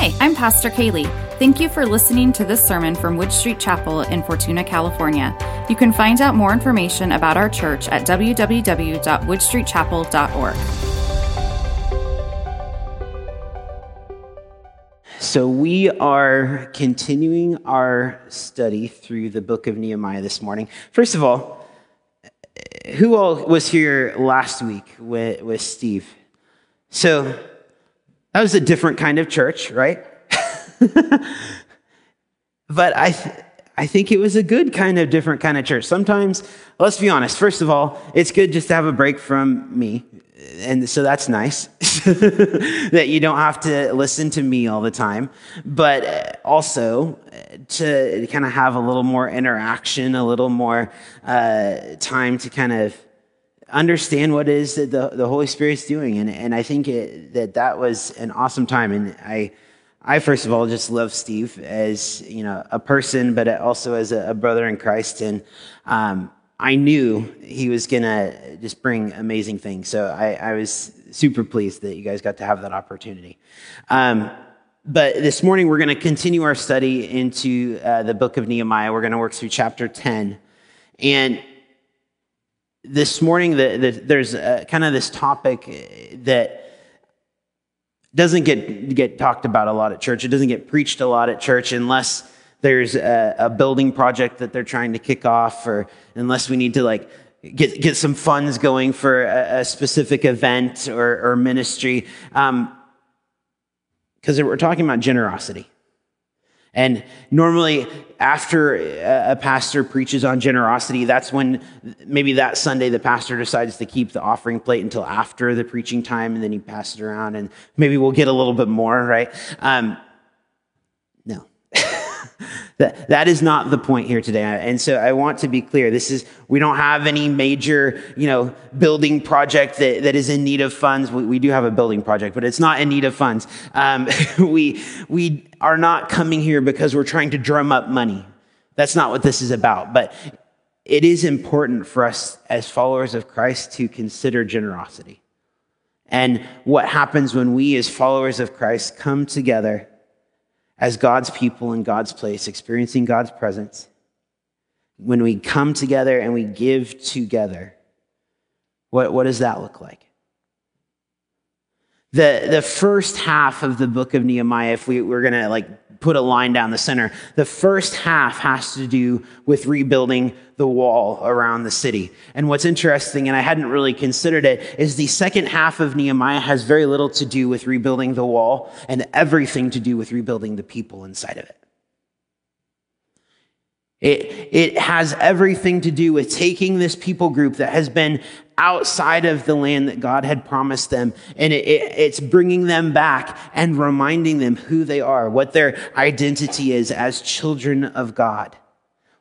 Hi, I'm Pastor Kaylee. Thank you for listening to this sermon from Wood Street Chapel in Fortuna, California. You can find out more information about our church at www.woodstreetchapel.org. So we are continuing our study through the book of Nehemiah this morning. First of all, who all was here last week with Steve? So that was a different kind of church, right? But I think it was a good kind of different kind of church. Sometimes, let's be honest, first of all, it's good just to have a break from me. And so that's nice that you don't have to listen to me all the time. But also to kind of have a little more interaction, a little more time to kind of understand what it is that the Holy Spirit's doing. And I think that was an awesome time. And I first of all just love Steve as, you know, a person, but also as a brother in Christ. And I knew he was gonna just bring amazing things. So I was super pleased that you guys got to have that opportunity. But this morning we're gonna continue our study into the book of Nehemiah. We're gonna work through chapter 10. And this morning, there's kind of this topic that doesn't get talked about a lot at church. It doesn't get preached a lot at church unless there's a building project that they're trying to kick off, or unless we need to like get some funds going for a specific event or ministry. Because we're talking about generosity. And normally after a pastor preaches on generosity, that's when maybe that Sunday the pastor decides to keep the offering plate until after the preaching time, and then he passes it around and maybe we'll get a little bit more, right? No. That is not the point here today. And so I want to be clear. We don't have any major, building project that is in need of funds. We do have a building project, but it's not in need of funds. We are not coming here because we're trying to drum up money. That's not what this is about. But it is important for us as followers of Christ to consider generosity and what happens when we as followers of Christ come together as God's people in God's place, experiencing God's presence. When we come together and we give together, what does that look like? The first half of the book of Nehemiah, if we're going to put a line down the center, the first half has to do with rebuilding the wall around the city. And what's interesting, and I hadn't really considered it, is the second half of Nehemiah has very little to do with rebuilding the wall and everything to do with rebuilding the people inside of it. It has everything to do with taking this people group that has been outside of the land that God had promised them, and it's bringing them back and reminding them who they are, what their identity is as children of God.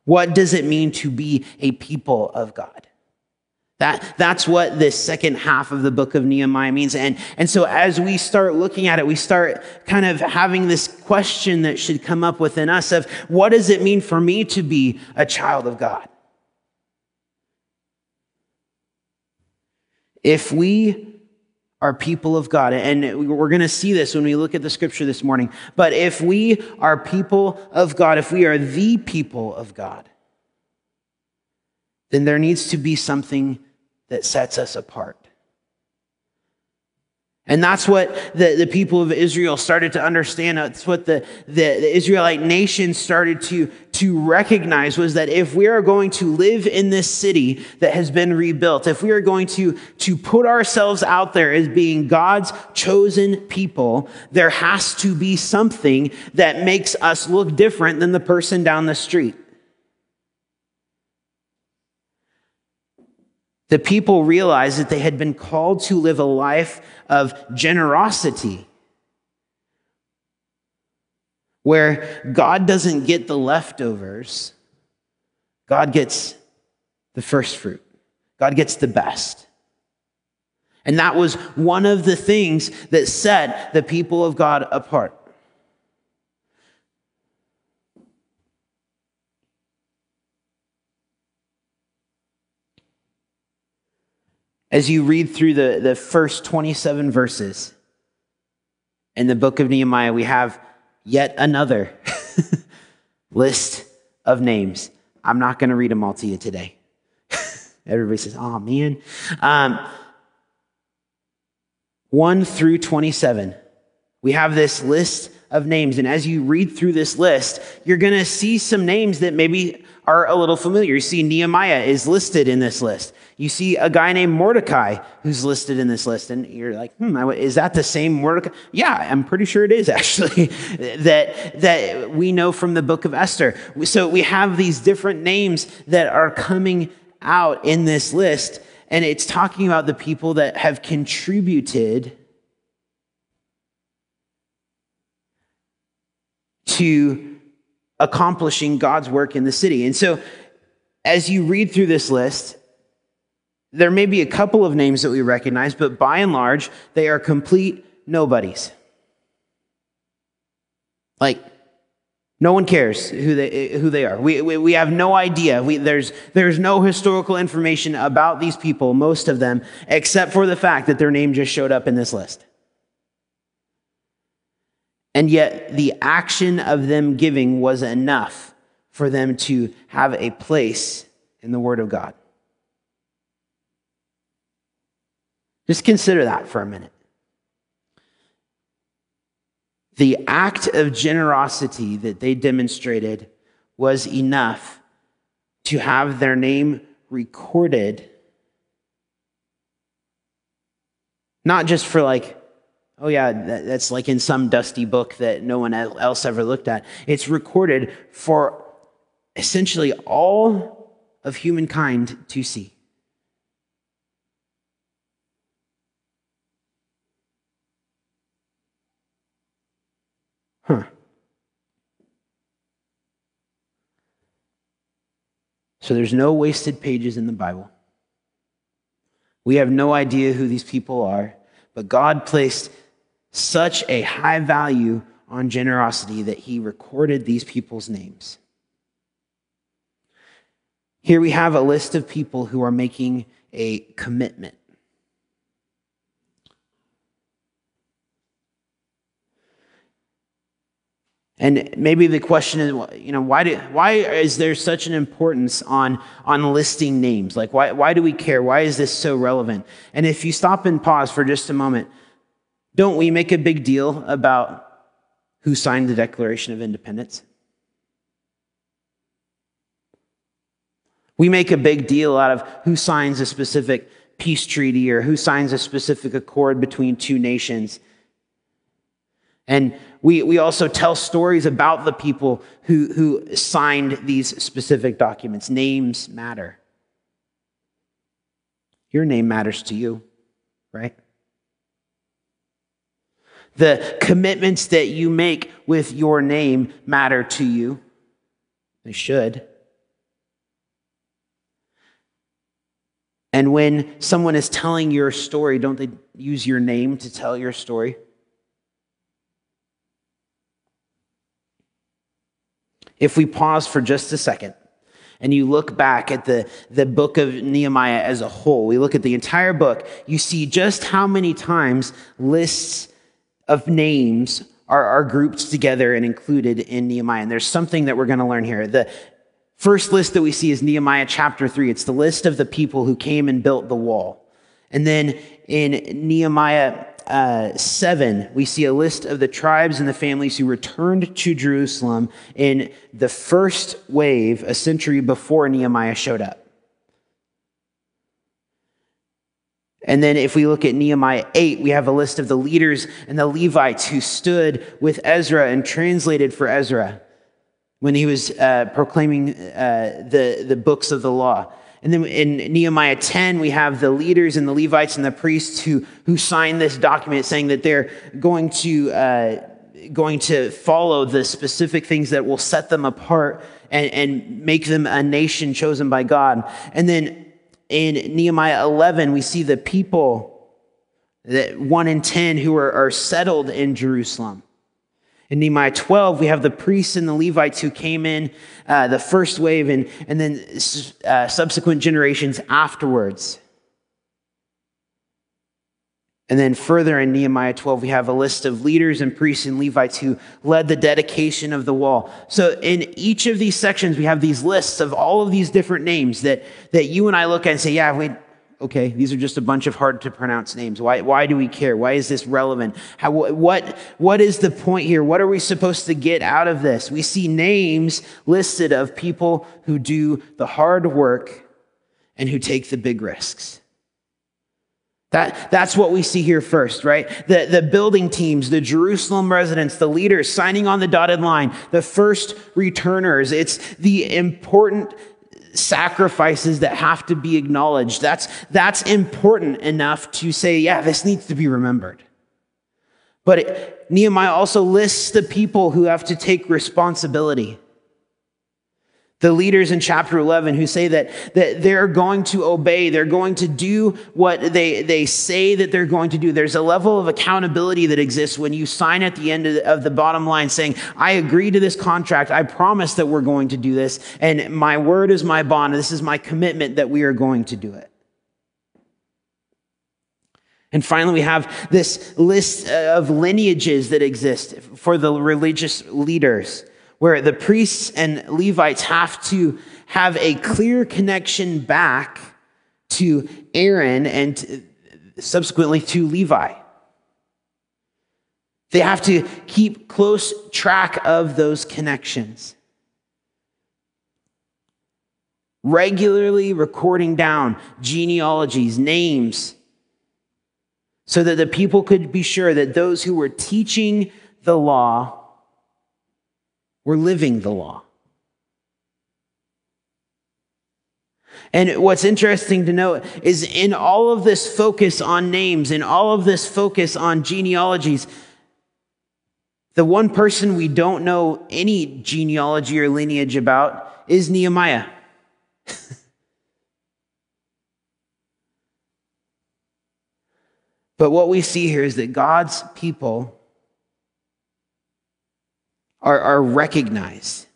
What does it mean to be a people of God? That's what this second half of the book of Nehemiah means. And so as we start looking at it, we start kind of having this question that should come up within us of, what does it mean for me to be a child of God? If we are people of God, and we're going to see this when we look at the scripture this morning, but if we are people of God, if we are the people of God, then there needs to be something that sets us apart. And that's what the people of Israel started to understand. That's what the Israelite nation started to recognize, was that if we are going to live in this city that has been rebuilt, if we are going to put ourselves out there as being God's chosen people, there has to be something that makes us look different than the person down the street. The people realized that they had been called to live a life of generosity, where God doesn't get the leftovers. God gets the first fruit. God gets the best. And that was one of the things that set the people of God apart. As you read through the first 27 verses in the book of Nehemiah, we have yet another list of names. I'm not going to read them all to you today. Everybody says, oh, man. 1 through 27, we have this list of names. And as you read through this list, you're going to see some names that maybe are a little familiar. You see Nehemiah is listed in this list. You see a guy named Mordecai who's listed in this list. And you're like, is that the same Mordecai? Yeah, I'm pretty sure it is actually that we know from the book of Esther. So we have these different names that are coming out in this list. And it's talking about the people that have contributed to accomplishing God's work in the city. And so as you read through this list, there may be a couple of names that we recognize, but by and large, they are complete nobodies. Like, no one cares who they are. We have no idea. There's no historical information about these people, most of them, except for the fact that their name just showed up in this list. And yet the action of them giving was enough for them to have a place in the Word of God. Just consider that for a minute. The act of generosity that they demonstrated was enough to have their name recorded. Not just for oh yeah, that's like in some dusty book that no one else ever looked at. It's recorded for essentially all of humankind to see. Huh. So there's no wasted pages in the Bible. We have no idea who these people are, but God placed such a high value on generosity that he recorded these people's names. Here we have a list of people who are making a commitment. And maybe the question is, why is there such an importance on listing names? Like, why do we care? Why is this so relevant? And if you stop and pause for just a moment, don't we make a big deal about who signed the Declaration of Independence? We make a big deal out of who signs a specific peace treaty or who signs a specific accord between two nations. And we also tell stories about the people who signed these specific documents. Names matter. Your name matters to you, right? The commitments that you make with your name matter to you. They should. And when someone is telling your story, don't they use your name to tell your story? If we pause for just a second and you look back at the book of Nehemiah as a whole, we look at the entire book, you see just how many times lists of names are grouped together and included in Nehemiah. And there's something that we're going to learn here. The first list that we see is Nehemiah chapter 3. It's the list of the people who came and built the wall. And then in Nehemiah 7, we see a list of the tribes and the families who returned to Jerusalem in the first wave, a century before Nehemiah showed up. And then if we look at Nehemiah 8, we have a list of the leaders and the Levites who stood with Ezra and translated for Ezra when he was proclaiming the books of the law. And then in Nehemiah 10, we have the leaders and the Levites and the priests who signed this document saying that they're going to follow the specific things that will set them apart and make them a nation chosen by God. And then in Nehemiah 11, we see the people, that 1 in 10, who are settled in Jerusalem. In Nehemiah 12, we have the priests and the Levites who came in the first wave and then subsequent generations afterwards. And then further in Nehemiah 12, we have a list of leaders and priests and Levites who led the dedication of the wall. So in each of these sections, we have these lists of all of these different names that you and I look at and say, yeah, wait, okay, these are just a bunch of hard to pronounce names. Why do we care? Why is this relevant? What is the point here? What are we supposed to get out of this? We see names listed of people who do the hard work and who take the big risks. That's what we see here first, right? The building teams, the Jerusalem residents, the leaders signing on the dotted line, the first returners. It's the important sacrifices that have to be acknowledged. That's important enough to say, yeah, this needs to be remembered. But Nehemiah also lists the people who have to take responsibility. The leaders in chapter 11 who say that they're going to obey, they're going to do what they say that they're going to do. There's a level of accountability that exists when you sign at the end of the bottom line saying, I agree to this contract, I promise that we're going to do this, and my word is my bond, this is my commitment that we are going to do it. And finally, we have this list of lineages that exist for the religious leaders, where the priests and Levites have to have a clear connection back to Aaron and subsequently to Levi. They have to keep close track of those connections, regularly recording down genealogies, names, so that the people could be sure that those who were teaching the law we're living the law. And what's interesting to note is in all of this focus on names, in all of this focus on genealogies, the one person we don't know any genealogy or lineage about is Nehemiah. But what we see here is that God's people are recognized.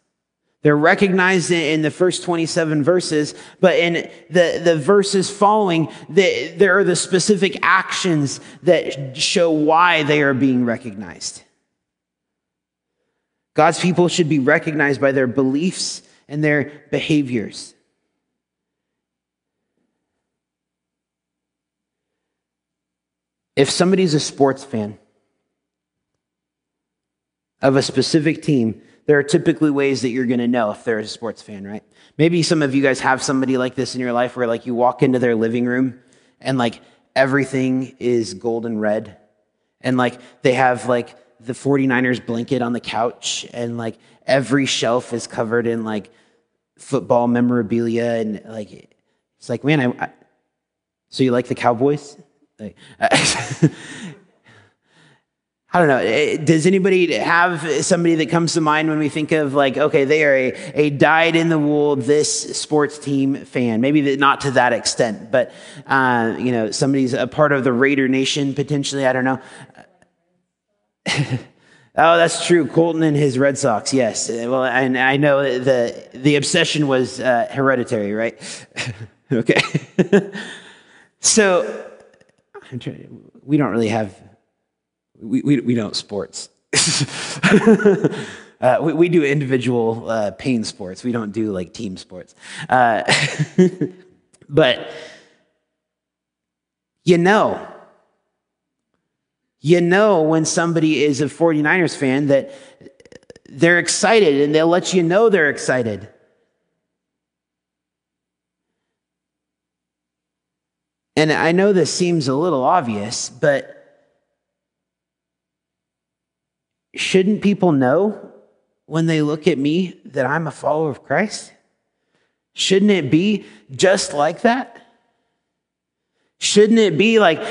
They're recognized in the first 27 verses, but in the verses following, there are the specific actions that show why they are being recognized. God's people should be recognized by their beliefs and their behaviors. If somebody's a sports fan of a specific team, there are typically ways that you're going to know if they're a sports fan, right? Maybe some of you guys have somebody like this in your life where like you walk into their living room and like everything is golden red and like they have like the 49ers blanket on the couch and like every shelf is covered in like football memorabilia and like it's like, man, so you like the Cowboys? Like, I don't know, does anybody have somebody that comes to mind when we think of like, okay, they are a dyed-in-the-wool this sports team fan? Maybe not to that extent, but somebody's a part of the Raider Nation potentially, I don't know. Oh, that's true, Colton and his Red Sox, yes. Well, and I know the obsession was hereditary, right? Okay. So, we don't really have... We don't sports. we do individual pain sports. We don't do like team sports. But you know when somebody is a 49ers fan that they're excited and they'll let you know they're excited. And I know this seems a little obvious, but shouldn't people know when they look at me that I'm a follower of Christ? Shouldn't it be just like that? Shouldn't it be like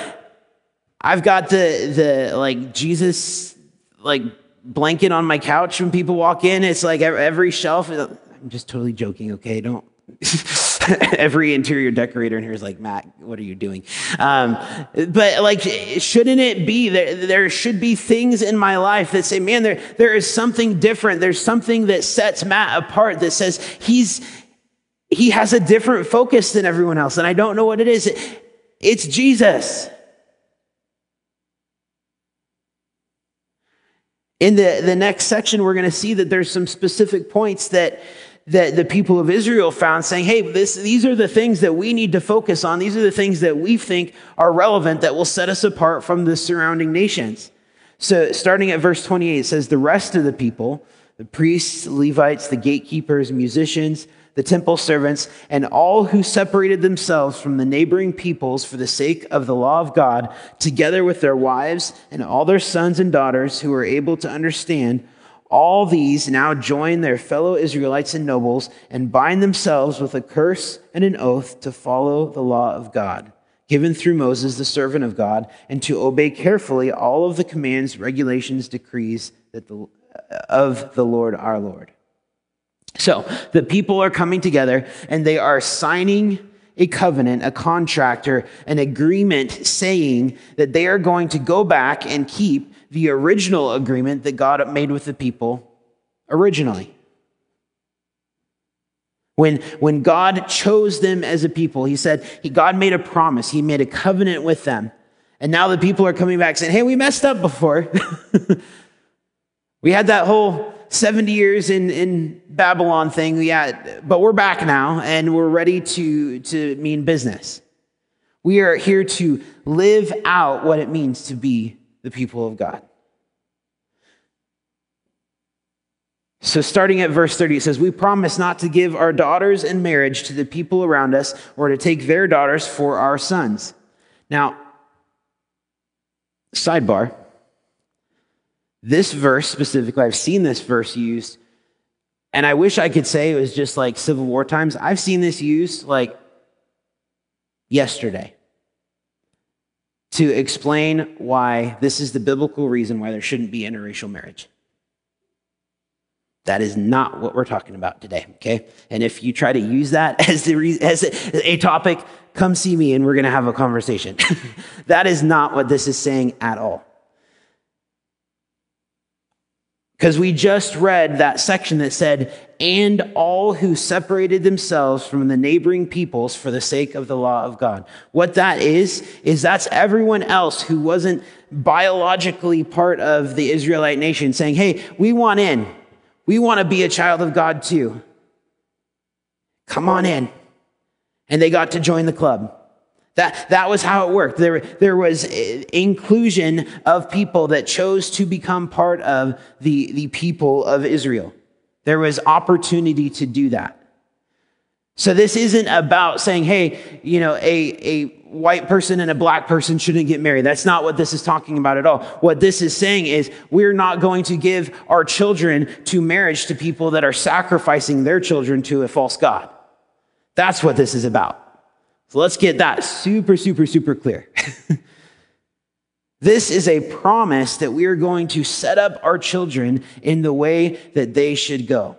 I've got the like Jesus like blanket on my couch when people walk in? It's like every shelf. I'm just totally joking. Okay, don't. Every interior decorator in here is like, Matt, what are you doing? But like, shouldn't it be, there should be things in my life that say, man, there is something different. There's something that sets Matt apart that says he has a different focus than everyone else. And I don't know what it is. It's Jesus. In the next section, we're going to see that there's some specific points that the people of Israel found, saying, hey, these are the things that we need to focus on. These are the things that we think are relevant that will set us apart from the surrounding nations. So starting at verse 28, it says, the rest of the people, the priests, Levites, the gatekeepers, musicians, the temple servants, and all who separated themselves from the neighboring peoples for the sake of the law of God, together with their wives and all their sons and daughters who were able to understand, all these now join their fellow Israelites and nobles and bind themselves with a curse and an oath to follow the law of God, given through Moses, the servant of God, and to obey carefully all of the commands, regulations, decrees of the Lord our Lord. So the people are coming together and they are signing a covenant, a contract, or an agreement saying that they are going to go back and keep the original agreement that God made with the people originally. When God chose them as a people, he said, God made a promise. He made a covenant with them. And now the people are coming back saying, hey, we messed up before. We had that whole 70 years in Babylon thing, yeah, but we're back now and we're ready to mean business. We are here to live out what it means to be the people of God. So starting at verse 30, it says, we promise not to give our daughters in marriage to the people around us or to take their daughters for our sons. Now, sidebar, this verse specifically, I've seen this verse used, and I wish I could say it was just like Civil War times. I've seen this used like yesterday to explain why this is the biblical reason why there shouldn't be interracial marriage. That is not what we're talking about today, okay? And if you try to use that as a topic, come see me and we're going to have a conversation. That is not what this is saying at all. Because we just read that section that said, and all who separated themselves from the neighboring peoples for the sake of the law of God. What that is that's everyone else who wasn't biologically part of the Israelite nation saying, hey, we want in. We want to be a child of God too. Come on in. And they got to join the club. That was how it worked. There was inclusion of people that chose to become part of the people of Israel. There was opportunity to do that. So this isn't about saying, hey, you know, a white person and a black person shouldn't get married. That's not what this is talking about at all. What this is saying is we're not going to give our children to marriage to people that are sacrificing their children to a false god. That's what this is about. So let's get that super, super, super clear. This is a promise that we are going to set up our children in the way that they should go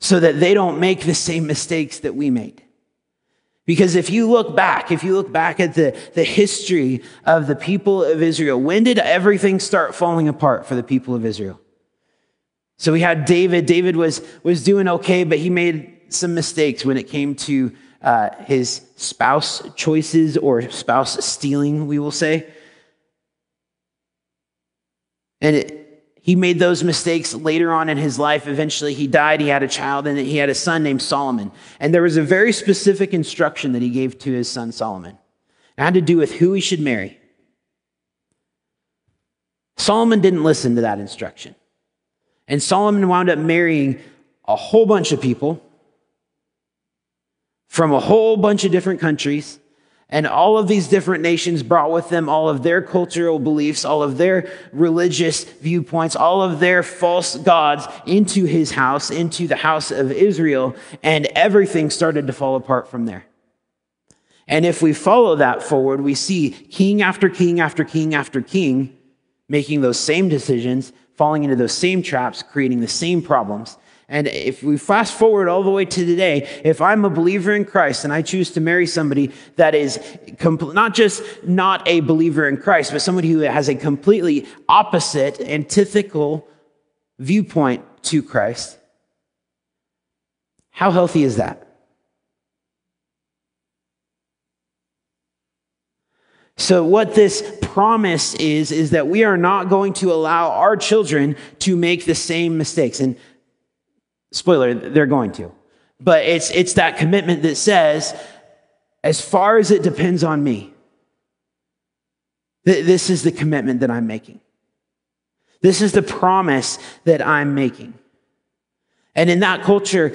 so that they don't make the same mistakes that we made. Because if you look back at the history of the people of Israel, when did everything start falling apart for the people of Israel? So we had David. David was doing okay, but he made some mistakes when it came to his spouse choices or spouse stealing, we will say. And he made those mistakes later on in his life. Eventually he died, he had a child, and he had a son named Solomon. And there was a very specific instruction that he gave to his son Solomon. It had to do with who he should marry. Solomon didn't listen to that instruction. And Solomon wound up marrying a whole bunch of people from a whole bunch of different countries, and all of these different nations brought with them all of their cultural beliefs, all of their religious viewpoints, all of their false gods into his house, into the house of Israel, and everything started to fall apart from there. And if we follow that forward, we see king after king after king after king making those same decisions, falling into those same traps, creating the same problems. And if we fast forward all the way to today, if I'm a believer in Christ and I choose to marry somebody that is not just not a believer in Christ, but somebody who has a completely opposite, antithetical viewpoint to Christ, how healthy is that? So what this promise is that we are not going to allow our children to make the same mistakes. And spoiler, they're going to. But it's that commitment that says, as far as it depends on me, this is the commitment that I'm making. This is the promise that I'm making. And in that culture,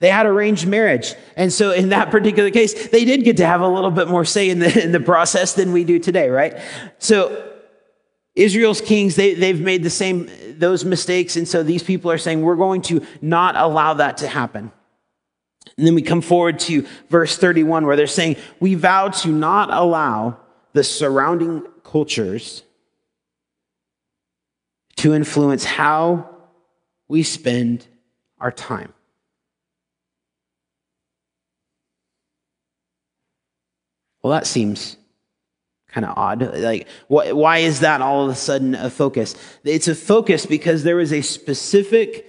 they had arranged marriage. And so in that particular case, they did get to have a little bit more say in the process than we do today, right? So Israel's kings, they've made those mistakes. And so these people are saying, we're going to not allow that to happen. And then we come forward to verse 31, where they're saying, we vow to not allow the surrounding cultures to influence how we spend our time. Well, that seems kind of odd. Like, why is that all of a sudden a focus? It's a focus because there was a specific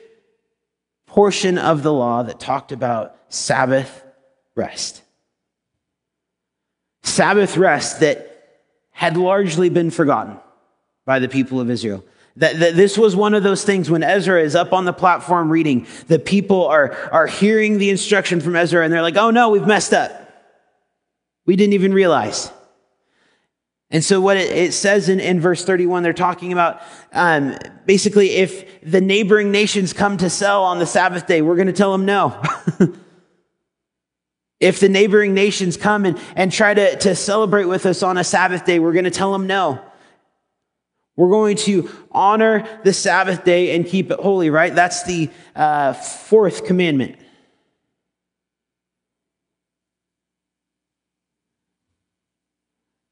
portion of the law that talked about Sabbath rest. Sabbath rest that had largely been forgotten by the people of Israel. That this was one of those things when Ezra is up on the platform reading, the people are hearing the instruction from Ezra and they're like, oh no, we've messed up. We didn't even realize. And so what it says in verse 31, they're talking about basically if the neighboring nations come to sell on the Sabbath day, we're going to tell them no. If the neighboring nations come and try to celebrate with us on a Sabbath day, we're going to tell them no. We're going to honor the Sabbath day and keep it holy, right? That's the fourth commandment.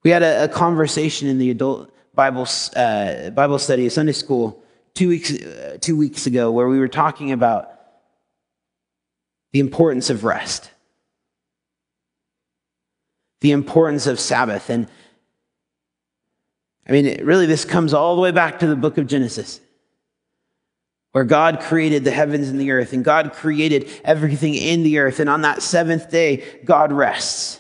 We had a conversation in the adult Bible study, Sunday school, two weeks ago, where we were talking about the importance of rest, the importance of Sabbath. And I mean, really, this comes all the way back to the book of Genesis, where God created the heavens and the earth, and God created everything in the earth. And on that seventh day, God rests.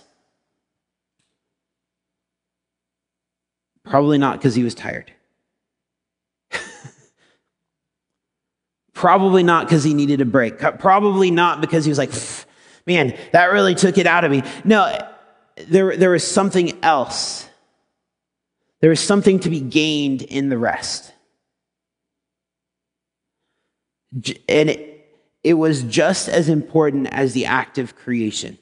Probably not because he was tired. Probably not because he needed a break. Probably not because he was like, man, that really took it out of me. No, there was something else. There was something to be gained in the rest. And it was just as important as the act of creation.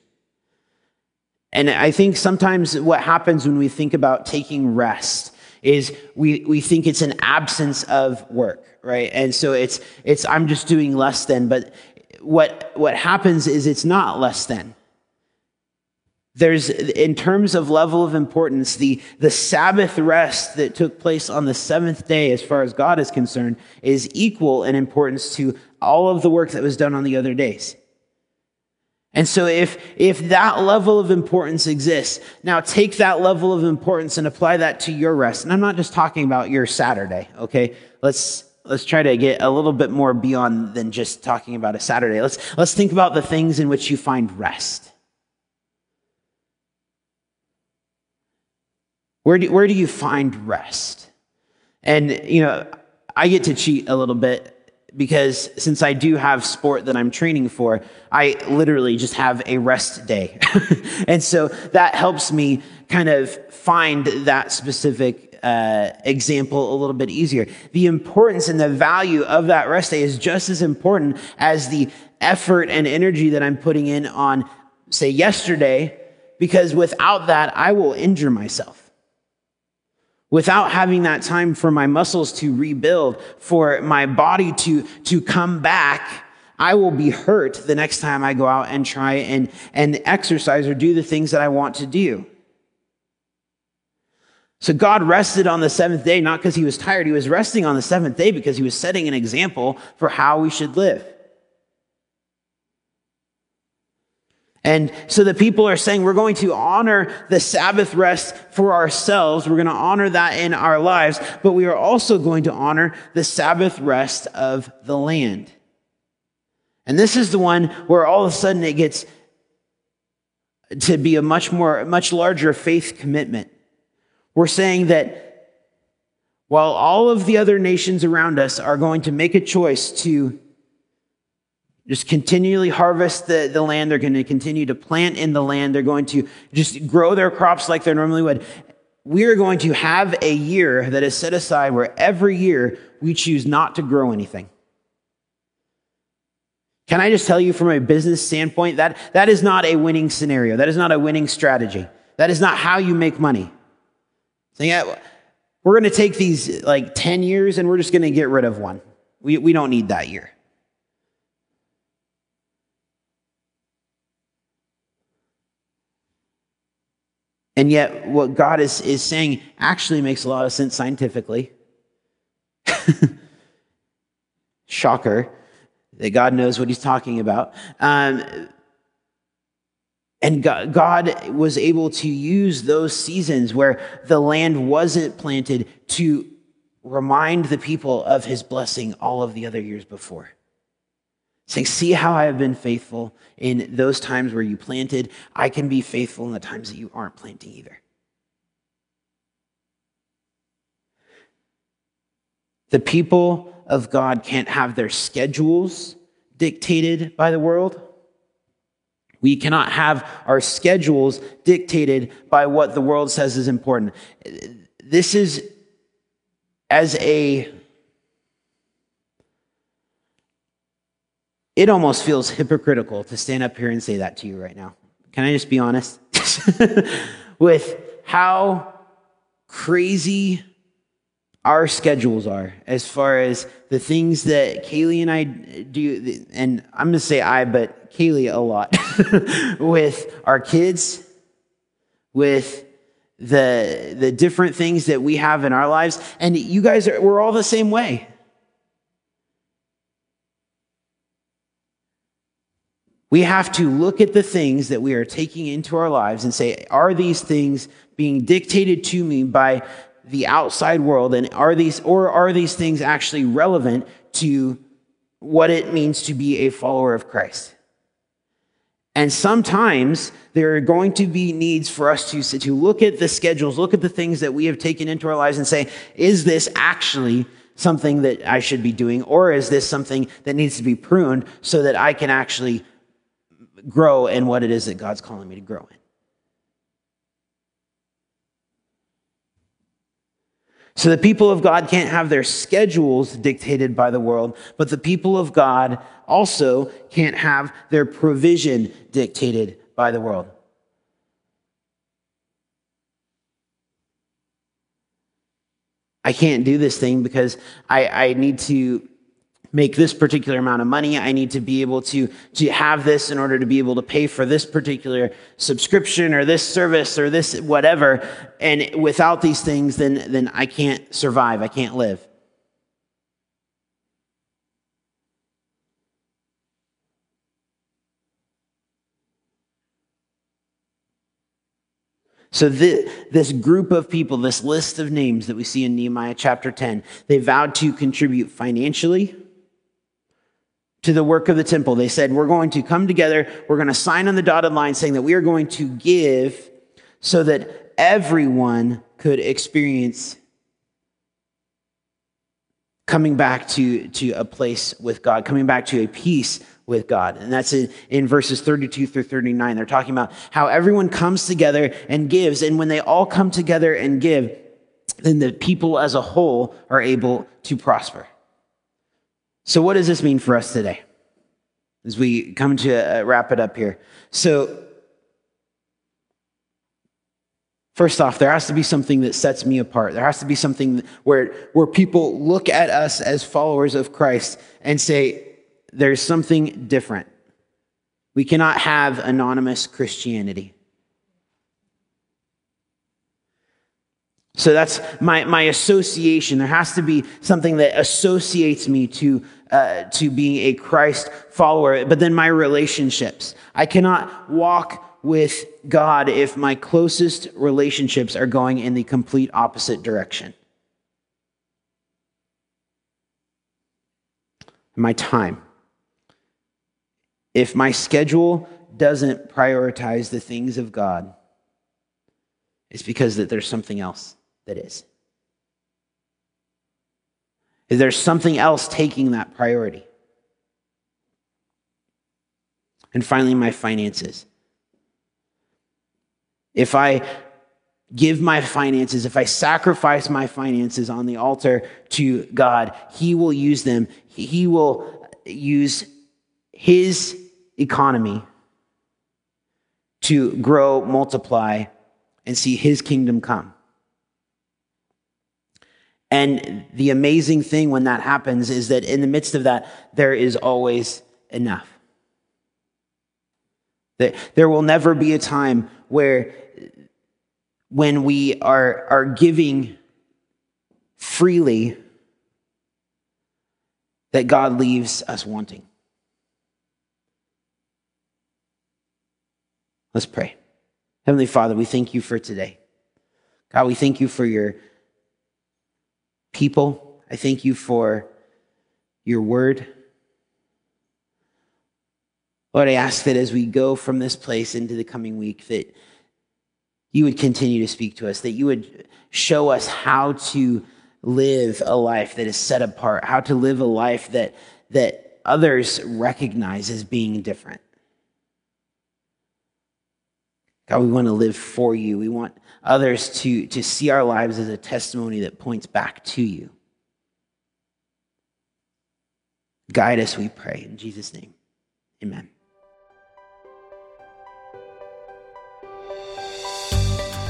And I think sometimes what happens when we think about taking rest is we think it's an absence of work, right? And so it's I'm just doing less than, but what happens is it's not less than. There's, in terms of level of importance, the Sabbath rest that took place on the seventh day, as far as God is concerned, is equal in importance to all of the work that was done on the other days. And so if that level of importance exists, now take that level of importance and apply that to your rest. And I'm not just talking about your Saturday, okay? Let's try to get a little bit more beyond than just talking about a Saturday. Let's think about the things in which you find rest. Where do you find rest? And, you know, I get to cheat a little bit, because since I do have sport that I'm training for, I literally just have a rest day. And so that helps me kind of find that specific example a little bit easier. The importance and the value of that rest day is just as important as the effort and energy that I'm putting in on, say, yesterday, because without that, I will injure myself. Without having that time for my muscles to rebuild, for my body to come back, I will be hurt the next time I go out and try and exercise or do the things that I want to do. So God rested on the seventh day, not because he was tired. He was resting on the seventh day because he was setting an example for how we should live. And so the people are saying, we're going to honor the Sabbath rest for ourselves. We're going to honor that in our lives, but we are also going to honor the Sabbath rest of the land. And this is the one where all of a sudden it gets to be a much larger faith commitment, We're saying that while all of the other nations around us are going to make a choice to just continually harvest the land, they're going to continue to plant in the land, they're going to just grow their crops like they normally would, we are going to have a year that is set aside where every year we choose not to grow anything. Can I just tell you from a business standpoint, that is not a winning scenario. That is not a winning strategy. That is not how you make money. So yeah, we're going to take these like 10 years and we're just going to get rid of one. We don't need that year. And yet what God is saying actually makes a lot of sense scientifically. Shocker. That God knows what he's talking about. And God was able to use those seasons where the land wasn't planted to remind the people of his blessing all of the other years before. Saying, see how I have been faithful in those times where you planted. I can be faithful in the times that you aren't planting either. The people of God can't have their schedules dictated by the world. We cannot have our schedules dictated by what the world says is important. This is it almost feels hypocritical to stand up here and say that to you right now. Can I just be honest? With how crazy our schedules are as far as the things that Kaylee and I do, and I'm going to say I, but Kaylee a lot, with our kids, with the different things that we have in our lives. And you guys, we're all the same way. We have to look at the things that we are taking into our lives and say, are these things being dictated to me by the outside world, and are these things actually relevant to what it means to be a follower of Christ? And sometimes there are going to be needs for us to look at the schedules, look at the things that we have taken into our lives and say, is this actually something that I should be doing, or is this something that needs to be pruned so that I can actually grow in what it is that God's calling me to grow in? So the people of God can't have their schedules dictated by the world, but the people of God also can't have their provision dictated by the world. I can't do this thing because I need to make this particular amount of money. I need to be able to have this in order to be able to pay for this particular subscription or this service or this whatever. And without these things, then I can't survive. I can't live. So this group of people, this list of names that we see in Nehemiah chapter 10, they vowed to contribute financially to the work of the temple. They said, we're going to come together, we're going to sign on the dotted line saying that we are going to give so that everyone could experience coming back to a place with God, coming back to a peace with God. And that's in verses 32 through 39. They're talking about how everyone comes together and gives, and when they all come together and give, then the people as a whole are able to prosper. So what does this mean for us today as we come to wrap it up here? So first off, there has to be something that sets me apart. There has to be something where people look at us as followers of Christ and say, there's something different. We cannot have anonymous Christianity. So that's my association. There has to be something that associates me to being a Christ follower. But then my relationships. I cannot walk with God if my closest relationships are going in the complete opposite direction. My time. If my schedule doesn't prioritize the things of God, it's because that there's something else. that is? Is there something else taking that priority? And finally, my finances. If I give my finances, if I sacrifice my finances on the altar to God, He will use them. He will use His economy to grow, multiply, and see His kingdom come. And the amazing thing when that happens is that in the midst of that, there is always enough. That there will never be a time where when we are giving freely, that God leaves us wanting. Let's pray. Heavenly Father, we thank you for today. God, we thank you for your people. I thank you for your word. Lord, I ask that as we go from this place into the coming week, that you would continue to speak to us, that you would show us how to live a life that is set apart, how to live a life that others recognize as being different. God, we want to live for you. We want others to see our lives as a testimony that points back to you. Guide us, we pray, in Jesus' name. Amen.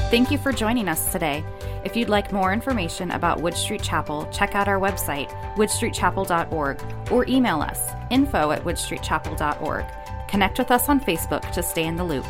Thank you for joining us today. If you'd like more information about Wood Street Chapel, check out our website, woodstreetchapel.org, or email us, info@woodstreetchapel.org. Connect with us on Facebook to stay in the loop.